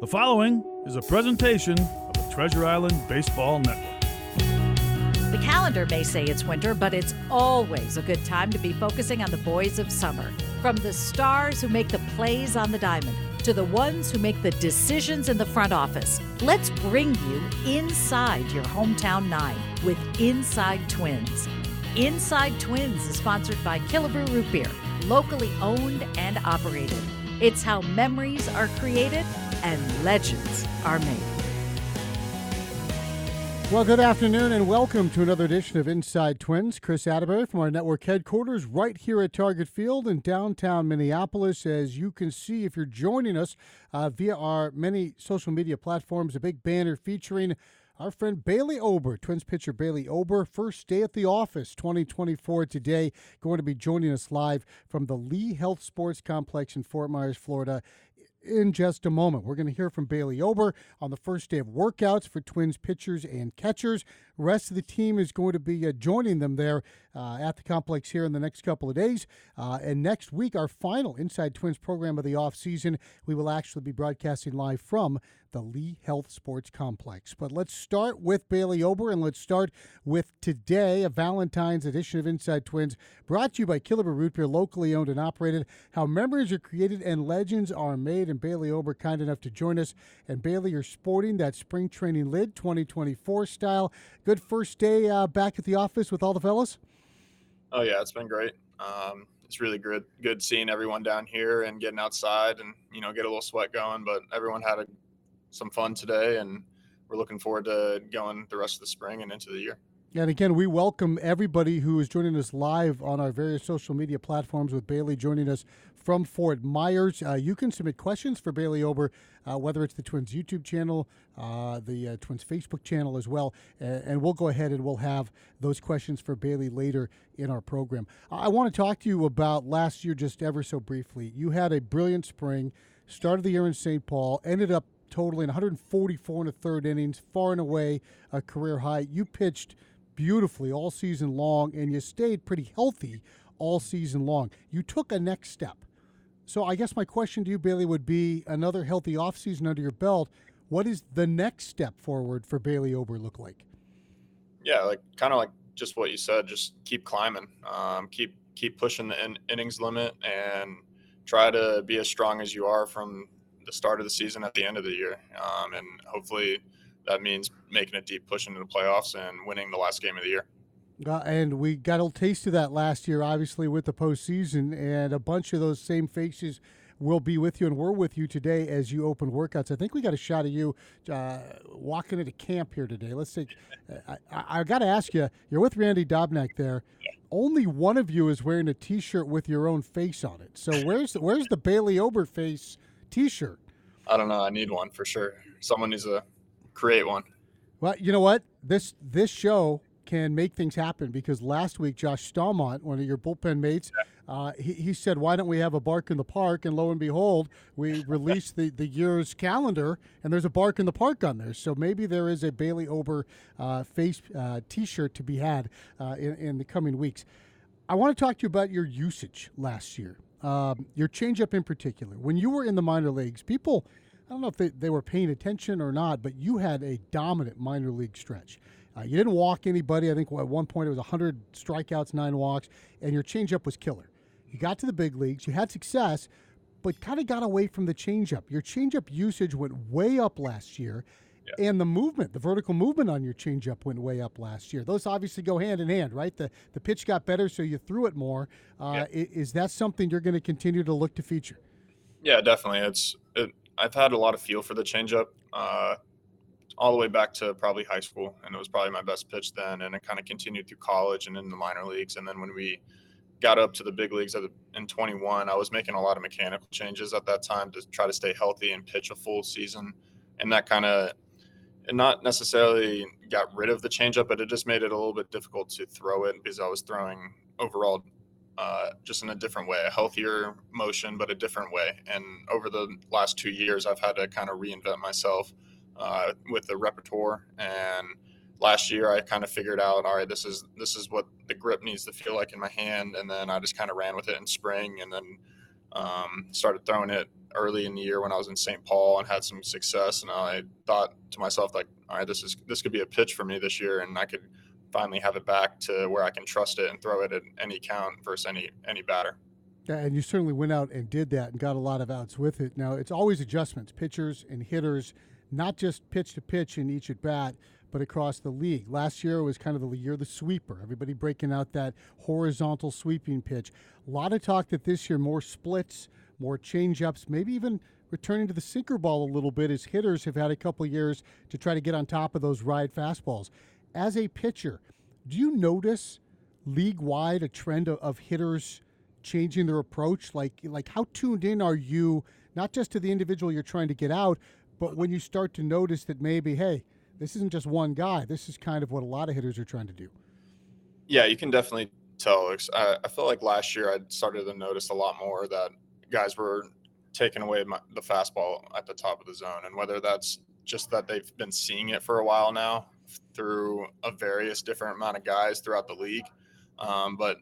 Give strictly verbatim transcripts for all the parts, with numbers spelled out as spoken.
The following is a presentation of the Treasure Island Baseball Network. The calendar may say it's winter, but it's always a good time to be focusing on the boys of summer. From the stars who make the plays on the diamond to the ones who make the decisions in the front office, let's bring you inside your hometown nine with Inside Twins. Inside Twins is sponsored by Killebrew Root Beer, locally owned and operated. It's how memories are created and legends are made. Well, good afternoon and welcome to another edition of Inside Twins. Chris Atterbury from our network headquarters right here at Target Field in downtown Minneapolis. As you can see, if you're joining us uh, via our many social media platforms, a big banner featuring our friend Bailey Ober, Twins pitcher Bailey Ober, first day at the office twenty twenty-four today, going to be joining us live from the Lee Health Sports Complex in Fort Myers, Florida. In just a moment, we're going to hear from Bailey Ober on the first day of workouts for Twins pitchers and catchers. The rest of the team is going to be uh, joining them there uh, at the complex here in the next couple of days. Uh, and next week, our final Inside Twins program of the offseason, we will actually be broadcasting live from the Lee Health Sports Complex. But let's start with Bailey Ober, and let's start with today, a Valentine's edition of Inside Twins, brought to you by Killebrew Root Beer, locally owned and operated, how memories are created and legends are made. And Bailey Ober, kind enough to join us. And Bailey, you're sporting that spring training lid, twenty twenty-four style. Good first day uh, back at the office with all the fellas? Oh, yeah, it's been great. Um, it's really good good seeing everyone down here and getting outside and, you know, get a little sweat going. But everyone had a some fun today, and we're looking forward to going the rest of the spring and into the year. And again, we welcome everybody who is joining us live on our various social media platforms with Bailey joining us from Fort Myers. Uh, you can submit questions for Bailey Ober, uh, whether it's the Twins YouTube channel, uh, the uh, Twins Facebook channel as well, and, and we'll go ahead and we'll have those questions for Bailey later in our program. I, I want to talk to you about last year just ever so briefly. You had a brilliant spring, started the year in Saint Paul, ended up totaling one forty-four and a third innings, far and away a career high. You pitched beautifully all season long, and you stayed pretty healthy all season long. You took a next step. So I guess my question to you, Bailey, would be another healthy offseason under your belt. What is the next step forward for Bailey Ober look like? Yeah, like kind of like just what you said, just keep climbing, um, keep keep pushing the in- innings limit and try to be as strong as you are from the start of the season at the end of the year. Um, and hopefully that means making a deep push into the playoffs and winning the last game of the year. Uh, and we got a taste of that last year, obviously, with the postseason. And a bunch of those same faces will be with you and were with you today as you open workouts. I think we got a shot of you uh, walking into camp here today. Let's see. I, I, I got to ask you, you're with Randy Dobnak there. Yeah. Only one of you is wearing a T-shirt with your own face on it. So where's the, where's the Bailey Ober face T-shirt? I don't know. I need one for sure. Someone needs to create one. Well, you know what? This this show can make things happen, because last week Josh Stalmont, one of your bullpen mates, yeah. uh, he, he said, why don't we have a bark in the park? And lo and behold, we released the, the year's calendar, and there's a bark in the park on there. So maybe there is a Bailey Ober uh, face uh, T-shirt to be had uh, in, in the coming weeks. I want to talk to you about your usage last year. Um, your changeup in particular. When you were in the minor leagues, people, I don't know if they, they were paying attention or not, but you had a dominant minor league stretch. Uh, you didn't walk anybody. I think at one point it was one hundred strikeouts, nine walks, and your changeup was killer. You got to the big leagues. You had success, but kind of got away from the changeup. Your changeup usage went way up last year, yeah. and the movement, the vertical movement on your changeup went way up last year. Those obviously go hand in hand, right? The the pitch got better, so you threw it more. Uh, yeah. Is that something you're going to continue to look to feature? Yeah, definitely. It's it, I've had a lot of feel for the changeup uh, all the way back to probably high school, and it was probably my best pitch then, and it kind of continued through college and in the minor leagues, and then when we got up to the big leagues in twenty-one, I was making a lot of mechanical changes at that time to try to stay healthy and pitch a full season, and that kind of not necessarily got rid of the changeup, but it just made it a little bit difficult to throw it because I was throwing overall uh, just in a different way, a healthier motion, but a different way. And over the last two years, I've had to kind of reinvent myself uh, with the repertoire, and last year, I kind of figured out, all right, this is this is what the grip needs to feel like in my hand, and then I just kind of ran with it in spring, and then um, started throwing it early in the year when I was in Saint Paul and had some success. And I thought to myself, like, all right, this is this could be a pitch for me this year, and I could finally have it back to where I can trust it and throw it at any count versus any any batter. Yeah, and you certainly went out and did that and got a lot of outs with it. Now, it's always adjustments, pitchers and hitters, not just pitch to pitch in each at bat, but across the league. Last year was kind of the year of the sweeper, everybody breaking out that horizontal sweeping pitch. A lot of talk that this year more splits, more change-ups, maybe even returning to the sinker ball a little bit as hitters have had a couple of years to try to get on top of those ride fastballs. As a pitcher, do you notice league-wide a trend of, of hitters changing their approach? Like, like how tuned in are you, not just to the individual you're trying to get out, but when you start to notice that maybe, hey, this isn't just one guy. This is kind of what a lot of hitters are trying to do. Yeah, you can definitely tell. I, I feel like last year I started to notice a lot more that guys were taking away my, the fastball at the top of the zone. And whether that's just that they've been seeing it for a while now through a various different amount of guys throughout the league. Um, but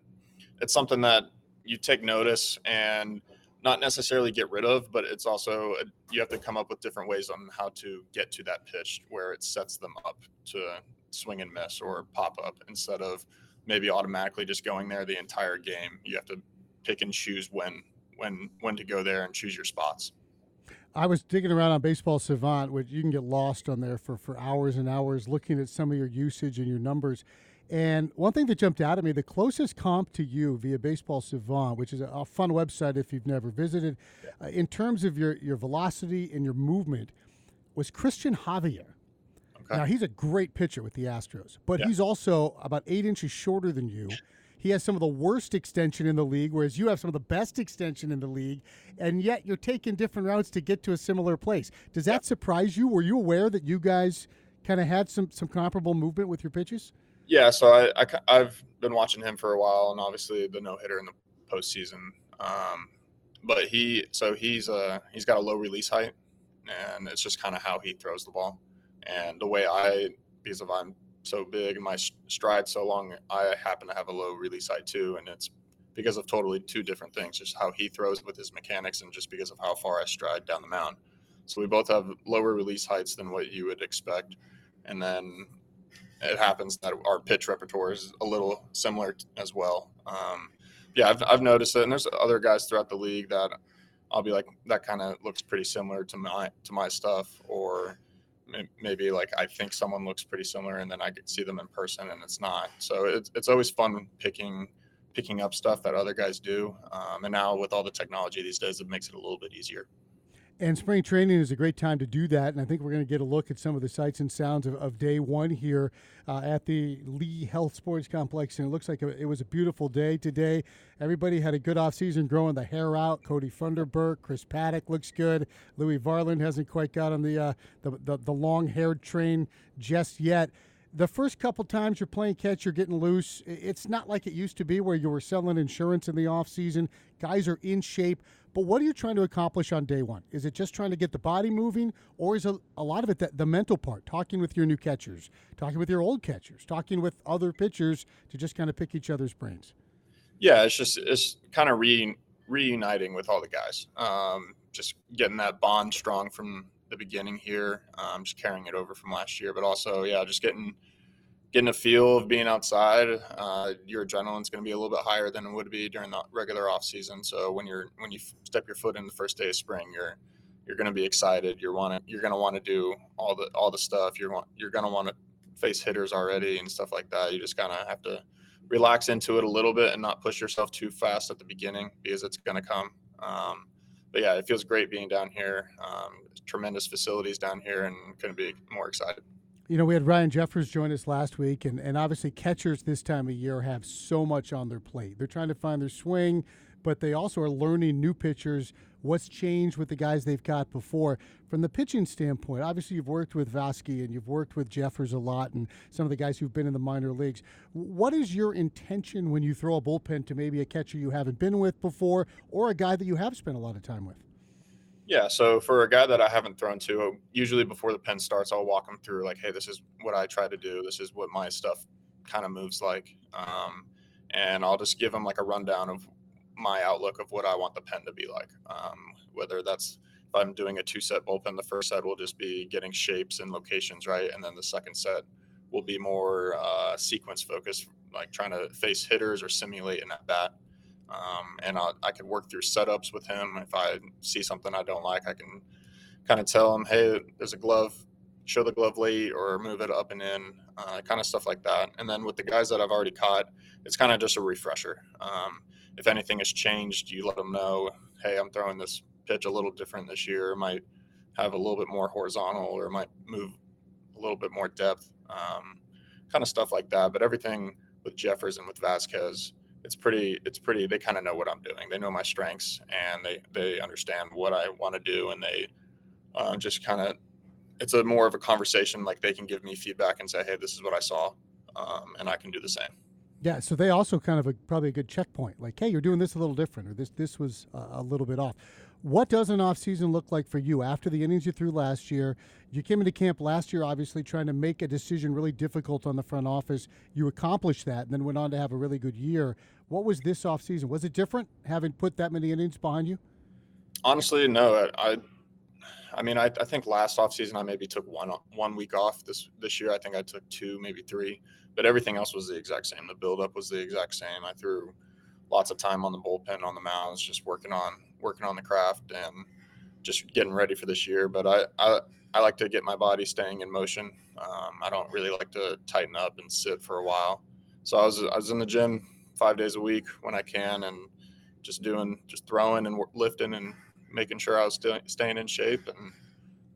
it's something that you take notice and not necessarily get rid of, but it's also you have to come up with different ways on how to get to that pitch where it sets them up to swing and miss or pop up instead of maybe automatically just going there the entire game. You have to pick and choose when when when to go there and choose your spots. I was digging around on Baseball Savant, which you can get lost on there for, for hours and hours looking at some of your usage and your numbers. And one thing that jumped out at me, the closest comp to you via Baseball Savant, which is a fun website if you've never visited, uh, in terms of your, your velocity and your movement, was Christian Javier. Okay. Now, he's a great pitcher with the Astros, but yeah. he's also about eight inches shorter than you. He has some of the worst extension in the league, whereas you have some of the best extension in the league, and yet you're taking different routes to get to a similar place. Does that yeah. surprise you? Were you aware that you guys kind of had some, some comparable movement with your pitches? Yeah, so I, I, I've been watching him for a while, and obviously the no-hitter in the postseason. Um, but he, so he's a, he's got a low release height, and it's just kind of how he throws the ball. And the way I, because of I'm so big and my stride so long, I happen to have a low release height too, and it's because of totally two different things, just how he throws with his mechanics and just because of how far I stride down the mound. So we both have lower release heights than what you would expect, and then – it happens that our pitch repertoire is a little similar as well. Um, yeah, I've, I've noticed it. And there's other guys throughout the league that I'll be like, that kind of looks pretty similar to my, to my stuff. Or maybe like, I think someone looks pretty similar and then I could see them in person and it's not. So it's, it's always fun picking, picking up stuff that other guys do. Um, and now with all the technology these days, it makes it a little bit easier. And spring training is a great time to do that, and I think we're going to get a look at some of the sights and sounds of, of day one here uh, at the Lee Health Sports Complex, and it looks like it was a beautiful day today. Everybody had a good offseason growing the hair out. Cody Funderburg, Chris Paddock looks good. Louis Varland hasn't quite got on the, uh, the, the, the long-haired train just yet. The first couple times you're playing catch, you're getting loose. It's not like it used to be where you were selling insurance in the offseason. Guys are in shape. But what are you trying to accomplish on day one? Is it just trying to get the body moving, or is a, a lot of it that the mental part, talking with your new catchers, talking with your old catchers, talking with other pitchers to just kind of pick each other's brains? Yeah, it's just it's kind of re, reuniting with all the guys, um, just getting that bond strong from – the beginning here, um, just carrying it over from last year, but also, yeah, just getting getting a feel of being outside, uh, your adrenaline's going to be a little bit higher than it would be during the regular off season. So when you're when you step your foot in the first day of spring, you're you're going to be excited. You're want you're going to want to do all the all the stuff. You're want you're going to want to face hitters already and stuff like that. You just kind of have to relax into it a little bit and not push yourself too fast at the beginning, because it's going to come. Um, but yeah, it feels great being down here. Um, tremendous facilities down here, and couldn't be more excited. You know, we had Ryan Jeffers join us last week, and, and obviously catchers this time of year have so much on their plate. They're trying to find their swing, but they also are learning new pitchers, what's changed with the guys they've got before. From the pitching standpoint, obviously you've worked with Vasky and you've worked with Jeffers a lot and some of the guys who've been in the minor leagues. What is your intention when you throw a bullpen to maybe a catcher you haven't been with before, or a guy that you have spent a lot of time with? Yeah, so for a guy that I haven't thrown to, usually before the pen starts, I'll walk him through like, hey, this is what I try to do. This is what my stuff kind of moves like. Um, and I'll just give him like a rundown of my outlook of what I want the pen to be like. Um, whether that's if I'm doing a two-set bullpen, the first set will just be getting shapes and locations, right? And then the second set will be more uh, sequence-focused, like trying to face hitters or simulate an at-bat. Um, and I, I could work through setups with him. If I see something I don't like, I can kind of tell him, hey, there's a glove, show the glove late or move it up and in, uh, kind of stuff like that. And then with the guys that I've already caught, it's kind of just a refresher. Um, if anything has changed, you let them know, hey, I'm throwing this pitch a little different this year. It might have a little bit more horizontal, or it might move a little bit more depth, um, kind of stuff like that. But everything with Jeffers and with Vasquez, It's pretty, it's pretty, they kind of know what I'm doing. They know my strengths, and they, they understand what I want to do. And they uh, just kind of, it's a more of a conversation. Like they can give me feedback and say, hey, this is what I saw. Um, and I can do the same. Yeah. So they also kind of a, probably a good checkpoint. Like, hey, you're doing this a little different, or this, this was a little bit off. What does an off season look like for you after the innings you threw last year? You came into camp last year, obviously trying to make a decision really difficult on the front office. You accomplished that and then went on to have a really good year. What was this off season? Was it different having put that many innings behind you? Honestly, no. I, I mean, I, I think last off season I maybe took one one week off. This this year I think I took two, maybe three. But everything else was the exact same. The buildup was the exact same. I threw lots of time on the bullpen, on the mounds, just working on working on the craft and just getting ready for this year. But I, I, I like to get my body staying in motion. Um, I don't really like to tighten up and sit for a while. So I was, I was in the gym five days a week when I can, and just doing, just throwing and lifting and making sure I was st- staying in shape. And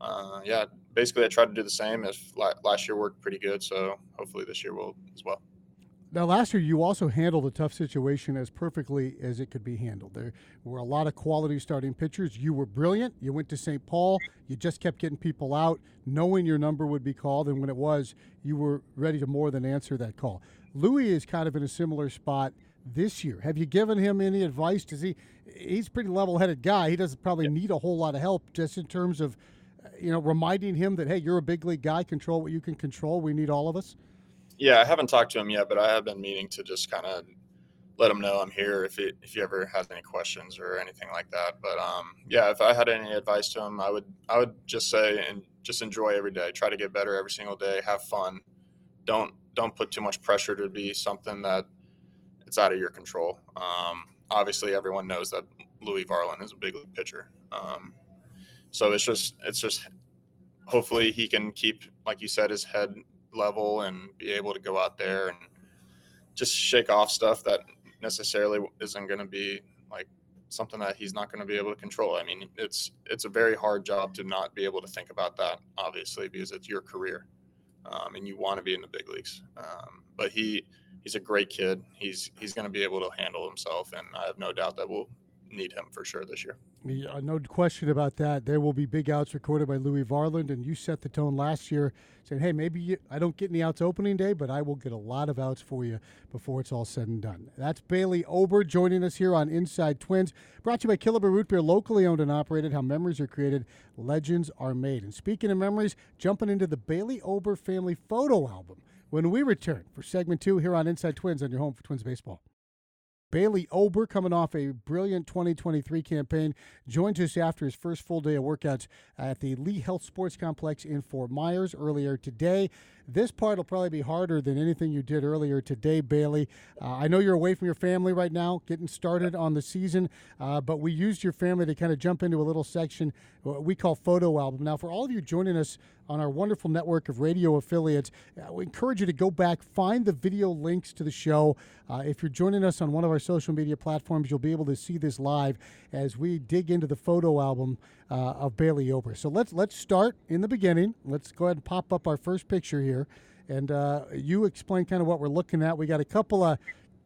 uh, yeah, basically I tried to do the same. If last year worked pretty good, so hopefully this year will as well. Now, last year, you also handled a tough situation as perfectly as it could be handled. There were a lot of quality starting pitchers. You were brilliant. You went to Saint Paul. You just kept getting people out, knowing your number would be called. And when it was, you were ready to more than answer that call. Louis is kind of in a similar spot this year. Have you given him any advice? Does he? He's a pretty level-headed guy. He doesn't probably need a whole lot of help, just in terms of, you know, reminding him that, hey, you're a big league guy. Control what you can control. We need all of us. Yeah, I haven't talked to him yet, but I have been meaning to just kind of let him know I'm here if he, if he ever has any questions or anything like that. But, um, yeah, if I had any advice to him, I would I would just say and just enjoy every day. Try to get better every single day. Have fun. Don't don't put too much pressure to be something that it's out of your control. Um, obviously, everyone knows that Louis Varland is a big league pitcher. Um, so it's just it's just hopefully he can keep, like you said, his head level and be able to go out there and just shake off stuff that necessarily isn't going to be like something that he's not going to be able to control. I mean, it's it's a very hard job to not be able to think about that, obviously, because it's your career, um, and you want to be in the big leagues. Um, but he he's a great kid. He's he's going to be able to handle himself, and I have no doubt that we'll need him for sure this year. Yeah, no question about that. There will be big outs recorded by Louis Varland, and you set the tone last year saying, hey, maybe you, I don't get any outs opening day, but I will get a lot of outs for you before it's all said and done. That's Bailey Ober joining us here on Inside Twins, brought to you by Killebrew Root Beer, locally owned and operated. How memories are created, legends are made. And speaking of memories, jumping into the Bailey Ober family photo album when we return for segment two here on Inside Twins on your home for Twins baseball. Bailey Ober, coming off a brilliant twenty twenty-three campaign, joined us after his first full day of workouts at the Lee Health Sports Complex in Fort Myers earlier today. This part will probably be harder than anything you did earlier today, Bailey. Uh, I know you're away from your family right now, getting started on the season, uh, but we used your family to kind of jump into a little section we call Photo Album. Now, for all of you joining us on our wonderful network of radio affiliates, uh, we encourage you to go back, find the video links to the show. Uh, if you're joining us on one of our social media platforms, you'll be able to see this live as we dig into the photo album uh, of Bailey Ober. So let's let's start in the beginning. Let's go ahead and pop up our first picture here, and uh, you explain kind of what we're looking at. We got a couple of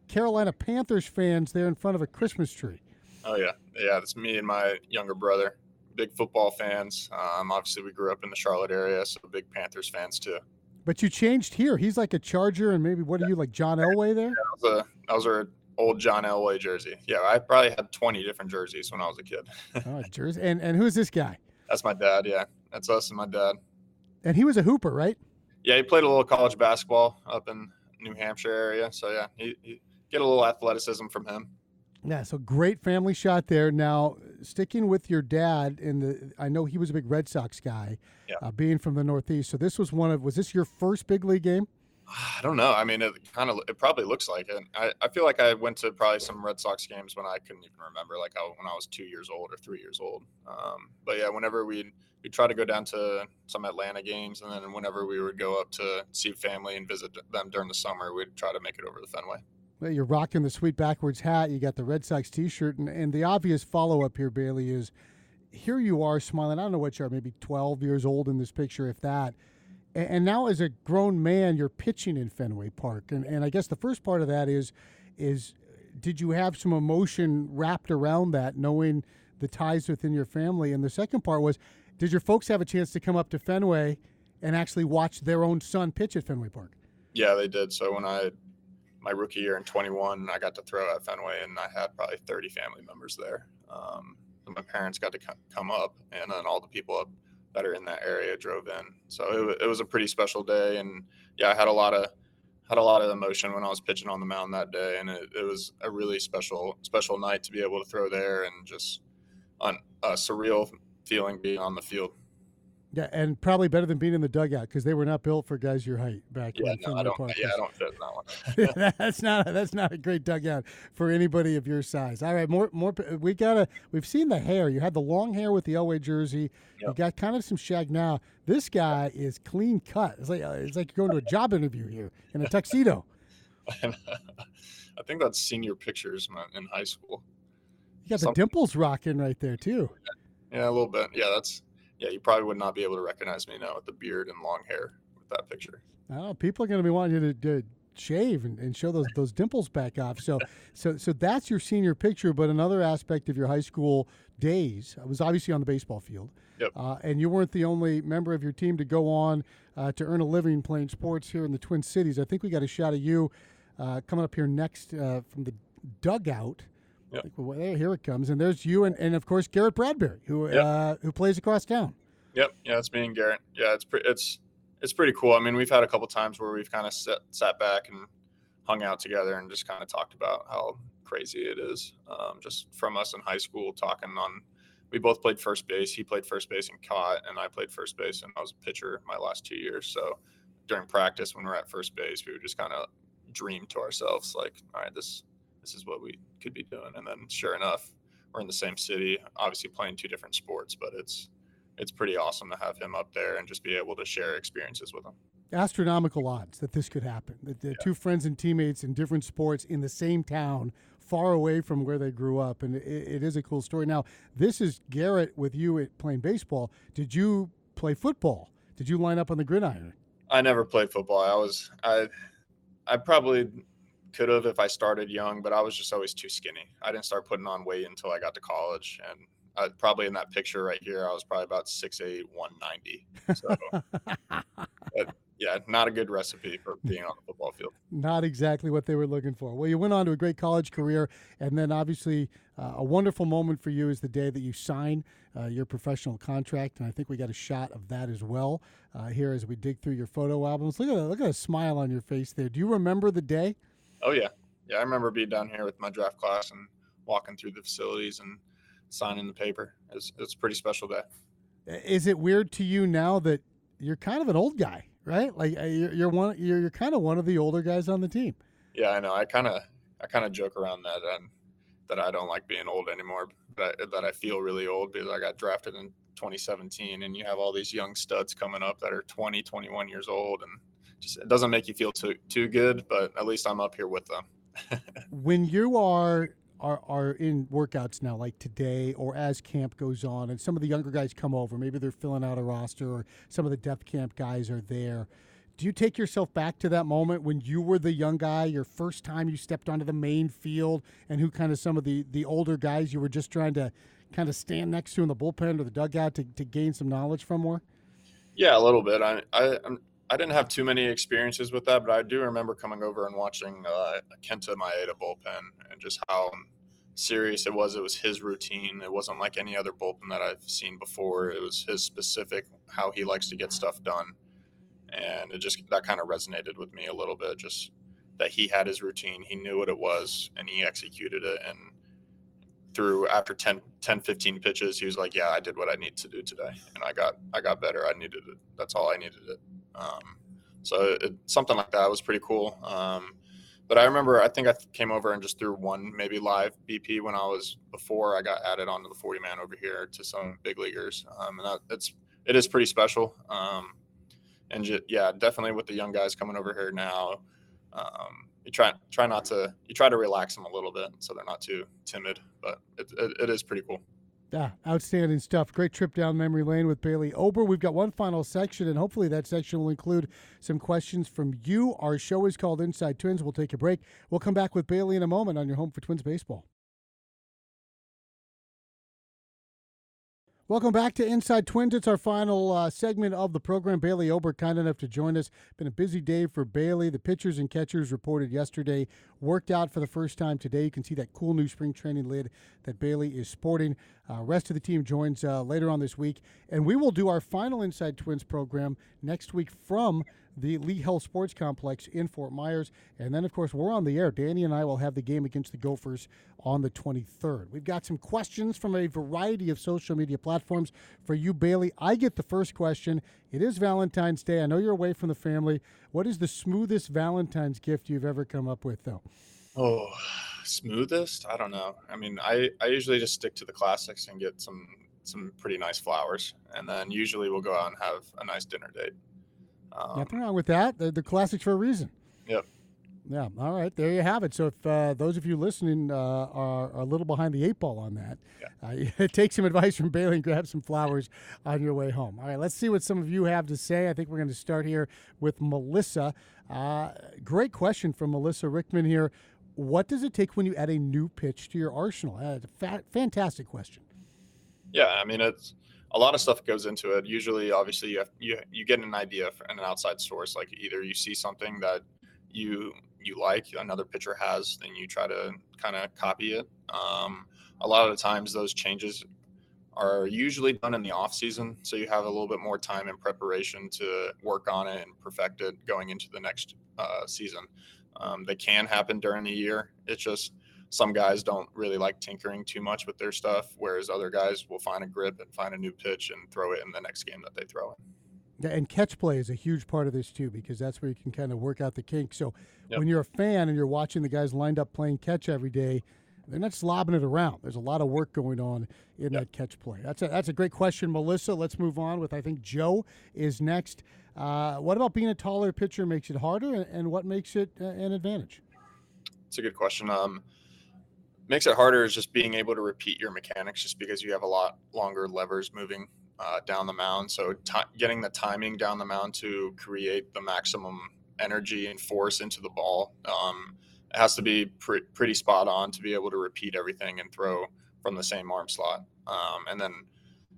Carolina Panthers fans there in front of a Christmas tree. Oh yeah, yeah, that's me and my younger brother. Big football fans. Um, obviously, we grew up in the Charlotte area, so big Panthers fans too. But you changed here. He's like a Charger, and maybe what are you, like John Elway there? Yeah, I was a, I was an old John Elway jersey. Yeah, I probably had twenty different jerseys when I was a kid. Oh, jersey. And and who's this guy? That's my dad. Yeah, that's us and my dad. And he was a hooper, right? Yeah, he played a little college basketball up in New Hampshire area. So yeah, he, he get a little athleticism from him. Yeah, so great family shot there. Now, sticking with your dad, in the I know he was a big Red Sox guy, yeah. uh, being from the Northeast. So this was one of was this your first big league game? I don't know. I mean, it kind of it probably looks like it. I, I feel like I went to probably some Red Sox games when I couldn't even remember, like I, when I was two years old or three years old. Um, but yeah, whenever we we try to go down to some Atlanta games, and then whenever we would go up to see family and visit them during the summer, we'd try to make it over the Fenway. You're rocking the sweet backwards hat. You got the Red Sox T-shirt. And, and the obvious follow-up here, Bailey, is here you are smiling. I don't know what you are, maybe twelve years old in this picture, if that. And, and now as a grown man, you're pitching in Fenway Park. And, and I guess the first part of that is, is did you have some emotion wrapped around that, knowing the ties within your family? And the second part was, did your folks have a chance to come up to Fenway and actually watch their own son pitch at Fenway Park? Yeah, they did. So when I... my rookie year in twenty-one, I got to throw at Fenway, and I had probably thirty family members there. Um, my parents got to come up, and then all the people up that are in that area drove in. So it, it was a pretty special day, and yeah, I had a lot of had a lot of emotion when I was pitching on the mound that day, and it, it was a really special special night to be able to throw there, and just a surreal feeling being on the field. Yeah, and probably better than being in the dugout because they were not built for guys your height back yeah, in no, I don't, Park. Yeah, I don't fit in that one. that's not a, that's not a great dugout for anybody of your size. All right, more more we gotta we've seen the hair. You had the long hair with the Elway jersey. Yep. You got kind of some shag now. This guy is clean cut. It's like it's like you're going to a job interview here in a tuxedo. I think that's senior pictures in high school. You got Something. the dimples rocking right there too. Yeah, a little bit. Yeah, that's. Yeah, you probably would not be able to recognize me now with the beard and long hair with that picture. Oh, people are going to be wanting you to, to shave and, and show those those dimples back off. So, so, so that's your senior picture. But another aspect of your high school days was obviously on the baseball field. Yep. Uh, and you weren't the only member of your team to go on uh, to earn a living playing sports here in the Twin Cities. I think we got a shot of you uh, coming up here next uh, from the dugout. Yep. Well, here it comes, and there's you and, and of course Garrett Bradbury, who yep. uh, who plays across town. Yep, yeah, it's me and Garrett. Yeah, it's pre- it's it's pretty cool. I mean, we've had a couple times where we've kind of sat, sat back and hung out together and just kind of talked about how crazy it is. Um, just from us in high school talking on, we both played first base. He played first base and caught, and I played first base and I was a pitcher my last two years. So during practice when we were at first base, we would just kind of dream to ourselves like, all right, this. This is what we could be doing. And then sure enough, we're in the same city, obviously playing two different sports, but it's it's pretty awesome to have him up there and just be able to share experiences with him. Astronomical odds that this could happen. That the yeah. two friends and teammates in different sports in the same town, far away from where they grew up. And it, it is a cool story. Now, this is Garrett with you at playing baseball. Did you play football? Did you line up on the gridiron? I never played football. I was I I probably could have if I started young, but I was just always too skinny. I didn't start putting on weight until I got to college, and I, probably in that picture right here, I was probably about six eight, one ninety. So, but, yeah, not a good recipe for being on the football field. Not exactly what they were looking for. Well, you went on to a great college career, and then obviously uh, a wonderful moment for you is the day that you sign uh, your professional contract, and I think we got a shot of that as well uh, here as we dig through your photo albums. Look at that, look at the smile on your face there. Do you remember the day? Oh, yeah. yeah, I remember being down here with my draft class and walking through the facilities and signing the paper. It's it's a pretty special day. Is it weird to you now that you're kind of an old guy, right? Like you're, you're one, you're, you're kind of one of the older guys on the team. Yeah, I know. I kind of, I kind of joke around that and that I don't like being old anymore, but I, that I feel really old because I got drafted in twenty seventeen and you have all these young studs coming up that are twenty, twenty-one years old, and just, it doesn't make you feel too, too good, but at least I'm up here with them. When you are, are, are in workouts now, like today, or as camp goes on and some of the younger guys come over, maybe they're filling out a roster or some of the depth camp guys are there. Do you take yourself back to that moment when you were the young guy, your first time you stepped onto the main field, and who kind of some of the, the older guys you were just trying to kind of stand next to in the bullpen or the dugout to, to gain some knowledge from more? Yeah, a little bit. I I I'm, I didn't have too many experiences with that, but I do remember coming over and watching uh, Kenta Maeda bullpen and just how serious it was. It was his routine. It wasn't like any other bullpen that I've seen before. It was his specific, how he likes to get stuff done. And it just, that kind of resonated with me a little bit, just that he had his routine, he knew what it was, and he executed it. And through, after ten, fifteen pitches, he was like, yeah, I did what I need to do today. And I got, I got better. I needed it. That's all I needed it. Um, so it, something like that was pretty cool. Um, but I remember, I think I came over and just threw one, maybe live B P when I was, before I got added onto the forty man over here to some big leaguers. Um, and that, it's, it is pretty special. Um, And just, yeah, definitely with the young guys coming over here now, um, you try try not to you try to relax them a little bit so they're not too timid. But it it, it is pretty cool. Yeah, outstanding stuff. Great trip down memory lane with Bailey Ober. We've got one final section, and hopefully that section will include some questions from you. Our show is called Inside Twins. We'll take a break. We'll come back with Bailey in a moment on your home for Twins baseball. Welcome back to Inside Twins. It's our final uh, segment of the program. Bailey Ober, kind enough to join us. Been a busy day for Bailey. The pitchers and catchers reported yesterday. Worked out for the first time today. You can see that cool new spring training lid that Bailey is sporting. Uh, rest of the team joins uh, later on this week. And we will do our final Inside Twins program next week from the Lee Health Sports Complex in Fort Myers. And then, of course, we're on the air. Danny and I will have the game against the Gophers on the twenty-third. We've got some questions from a variety of social media platforms for you, Bailey. I get the first question. It is Valentine's Day. I know you're away from the family. What is the smoothest Valentine's gift you've ever come up with, though? Oh, smoothest? I don't know. I mean, I, I usually just stick to the classics and get some, some pretty nice flowers. And then usually we'll go out and have a nice dinner date. Um, Nothing wrong with that. They're, they're classics for a reason. Yep. Yeah. All right. There you have it. So if uh, those of you listening uh, are, are a little behind the eight ball on that, yeah. uh, take some advice from Bailey and grab some flowers on your way home. All right. Let's see what some of you have to say. I think we're going to start here with Melissa. Uh, great question from Melissa Rickman here. What does it take when you add a new pitch to your arsenal? Uh, it's a fa- fantastic question. Yeah. I mean, it's, a lot of stuff goes into it. Usually, obviously, you have, you you get an idea from an outside source. Like either you see something that you you like, another pitcher has, then you try to kind of copy it. Um, a lot of the times, those changes are usually done in the off season, so you have a little bit more time in preparation to work on it and perfect it going into the next uh, season. Um, they can happen during the year. It's just some guys don't really like tinkering too much with their stuff, whereas other guys will find a grip and find a new pitch and throw it in the next game that they throw in. And catch play is a huge part of this too, because that's where you can kind of work out the kinks. So yep. When you're a fan and you're watching the guys lined up playing catch every day, they're not slobbing it around. There's a lot of work going on in yep. that catch play. That's a, that's a great question, Melissa. Let's move on with, I think Joe is next. Uh, what about being a taller pitcher makes it harder, and, and what makes it uh, an advantage? It's a good question. Um, makes it harder is just being able to repeat your mechanics, just because you have a lot longer levers moving uh, down the mound. So t- getting the timing down the mound to create the maximum energy and force into the ball, um, it has to be pre- pretty spot on to be able to repeat everything and throw from the same arm slot. Um, and then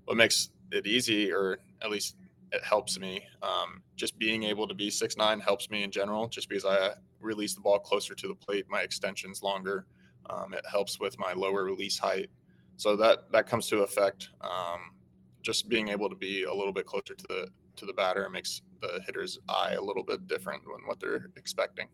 what makes it easy, or at least it helps me, um, just being able to be six nine helps me in general, just because I release the ball closer to the plate, my extension's longer. Um, it helps with my lower release height. So that, that comes to effect. Um, just being able to be a little bit closer to the, to the batter makes the hitter's eye a little bit different than what they're expecting.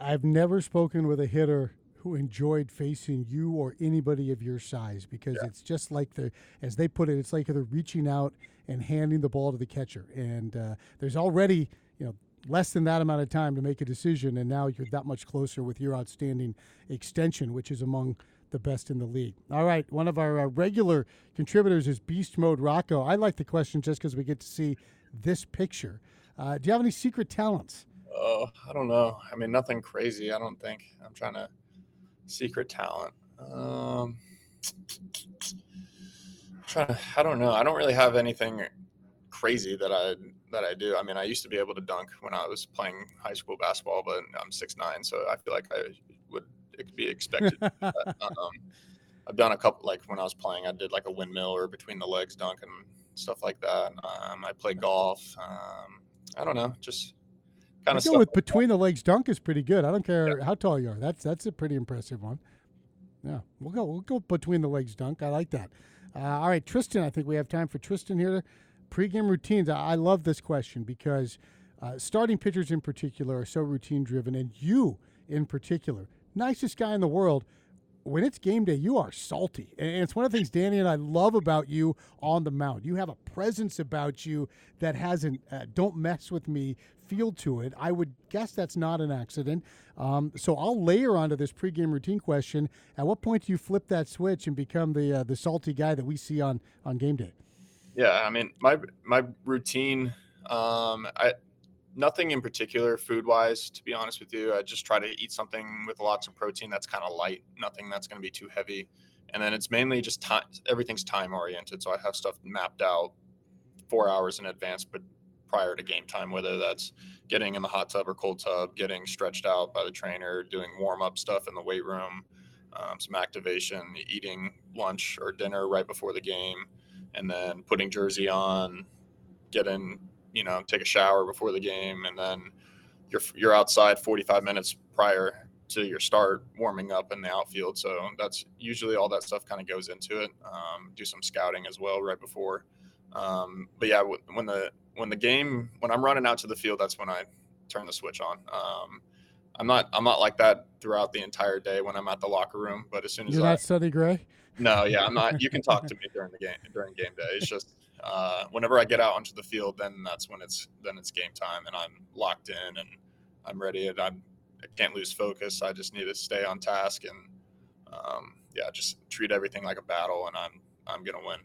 I've never spoken with a hitter who enjoyed facing you or anybody of your size, because yeah. it's just like the, as they put it, it's like they're reaching out and handing the ball to the catcher. And uh, there's already, you know, less than that amount of time to make a decision, and now you're that much closer with your outstanding extension, which is among the best in the league. All right, one of our uh, regular contributors is Beast Mode Rocco. I like the question just because we get to see this picture. Uh, do you have any secret talents? Oh, I don't know. I mean, nothing crazy, I don't think. I'm trying to secret talent. Um, I'm trying to, I don't know. I don't really have anything crazy that I that I do. I mean, I used to be able to dunk when I was playing high school basketball, but I'm six nine, so I feel like I would be expected. But, um, I've done a couple, like when I was playing, I did like a windmill or between the legs dunk and stuff like that. Um, I play golf. Um, I don't know, just kind of stuff. With like between that. The legs dunk is pretty good. I don't care yeah. how tall you are. That's that's a pretty impressive one. Yeah, we'll go we'll go between the legs dunk. I like that. Uh, all right, Tristan. I think we have time for Tristan here. Pre-game routines. I love this question because uh, starting pitchers in particular are so routine-driven, and you in particular, nicest guy in the world. When it's game day, you are salty. And it's one of the things Danny and I love about you on the mound. You have a presence about you that has an uh, don't mess with me feel to it. I would guess that's not an accident. Um, so I'll layer onto this pregame routine question. At what point do you flip that switch and become the uh, the salty guy that we see on, on game day? Yeah, I mean, my my routine, um, I nothing in particular food-wise, to be honest with you. I just try to eat something with lots of protein that's kind of light, nothing that's going to be too heavy. And then it's mainly just time. Everything's time-oriented, so I have stuff mapped out four hours in advance, but prior to game time, whether that's getting in the hot tub or cold tub, getting stretched out by the trainer, doing warm-up stuff in the weight room, um, some activation, eating lunch or dinner right before the game, and then putting jersey on, get in, you know, take a shower before the game, and then you're you're outside forty-five minutes prior to your start warming up in the outfield. So that's usually all that stuff kind of goes into it. Um, do some scouting as well right before. Um, but yeah, when the when the game when I'm running out to the field, that's when I turn the switch on. Um, I'm not I'm not like that throughout the entire day when I'm at the locker room. But as soon as you're I, not Sonny Gray. No, yeah, I'm not. You can talk to me during the game during game day. It's just uh, whenever I get out onto the field, then that's when it's then it's game time, and I'm locked in and I'm ready, and I'm, I can't lose focus. I just need to stay on task and um, yeah, just treat everything like a battle, and I'm I'm gonna win.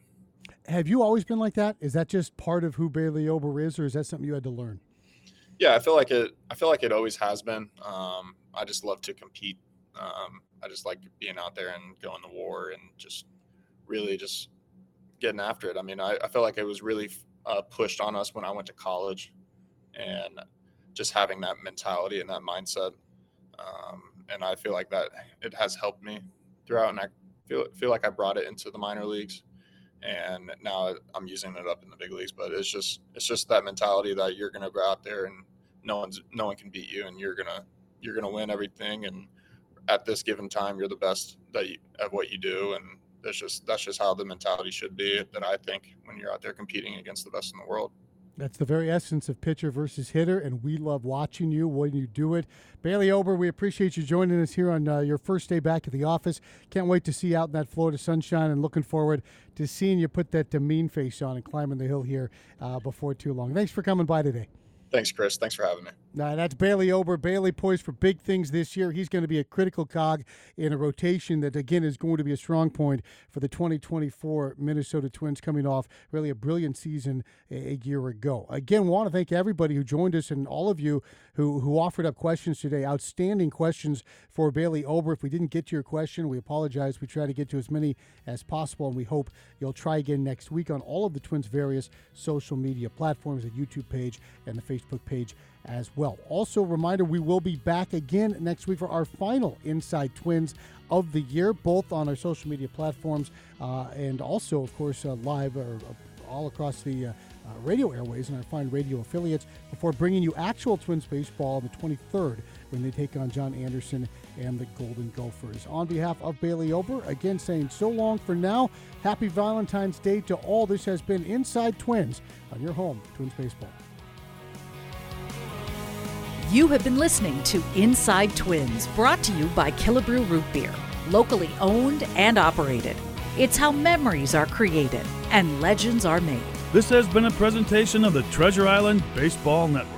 Have you always been like that? Is that just part of who Bailey Ober is, or is that something you had to learn? Yeah, I feel like it. I feel like it always has been. Um, I just love to compete. Um, I just like being out there and going to war and just really just getting after it. I mean, I, I felt like it was really uh, pushed on us when I went to college, and just having that mentality and that mindset. Um, and I feel like that it has helped me throughout, and I feel feel like I brought it into the minor leagues, and now I'm using it up in the big leagues. But it's just it's just that mentality that you're gonna go out there and no one's no one can beat you, and you're gonna you're gonna win everything, and at this given time, you're the best that you, at what you do. And that's just, that's just how the mentality should be that I think when you're out there competing against the best in the world. That's the very essence of pitcher versus hitter, and we love watching you when you do it. Bailey Ober, we appreciate you joining us here on uh, your first day back at the office. Can't wait to see you out in that Florida sunshine, and looking forward to seeing you put that demean face on and climbing the hill here uh, before too long. Thanks for coming by today. Thanks, Chris. Thanks for having me. Now, that's Bailey Ober. Bailey poised for big things this year. He's going to be a critical cog in a rotation that, again, is going to be a strong point for the twenty twenty-four Minnesota Twins, coming off really a brilliant season a year ago. Again, want to thank everybody who joined us and all of you who, who offered up questions today. Outstanding questions for Bailey Ober. If we didn't get to your question, we apologize. We try to get to as many as possible, and we hope you'll try again next week on all of the Twins' various social media platforms, the YouTube page and the Facebook page as well. Also, reminder, we will be back again next week for our final Inside Twins of the year, both on our social media platforms uh, and also, of course, uh, live or uh, all across the uh, uh, radio airways and our fine radio affiliates, before bringing you actual Twins baseball on the twenty-third when they take on John Anderson and the Golden Gophers. On behalf of Bailey Ober, again saying so long for now. Happy Valentine's Day to all. This has been Inside Twins on your home, Twins Baseball. You have been listening to Inside Twins, brought to you by Killebrew Root Beer, locally owned and operated. It's how memories are created and legends are made. This has been a presentation of the Treasure Island Baseball Network.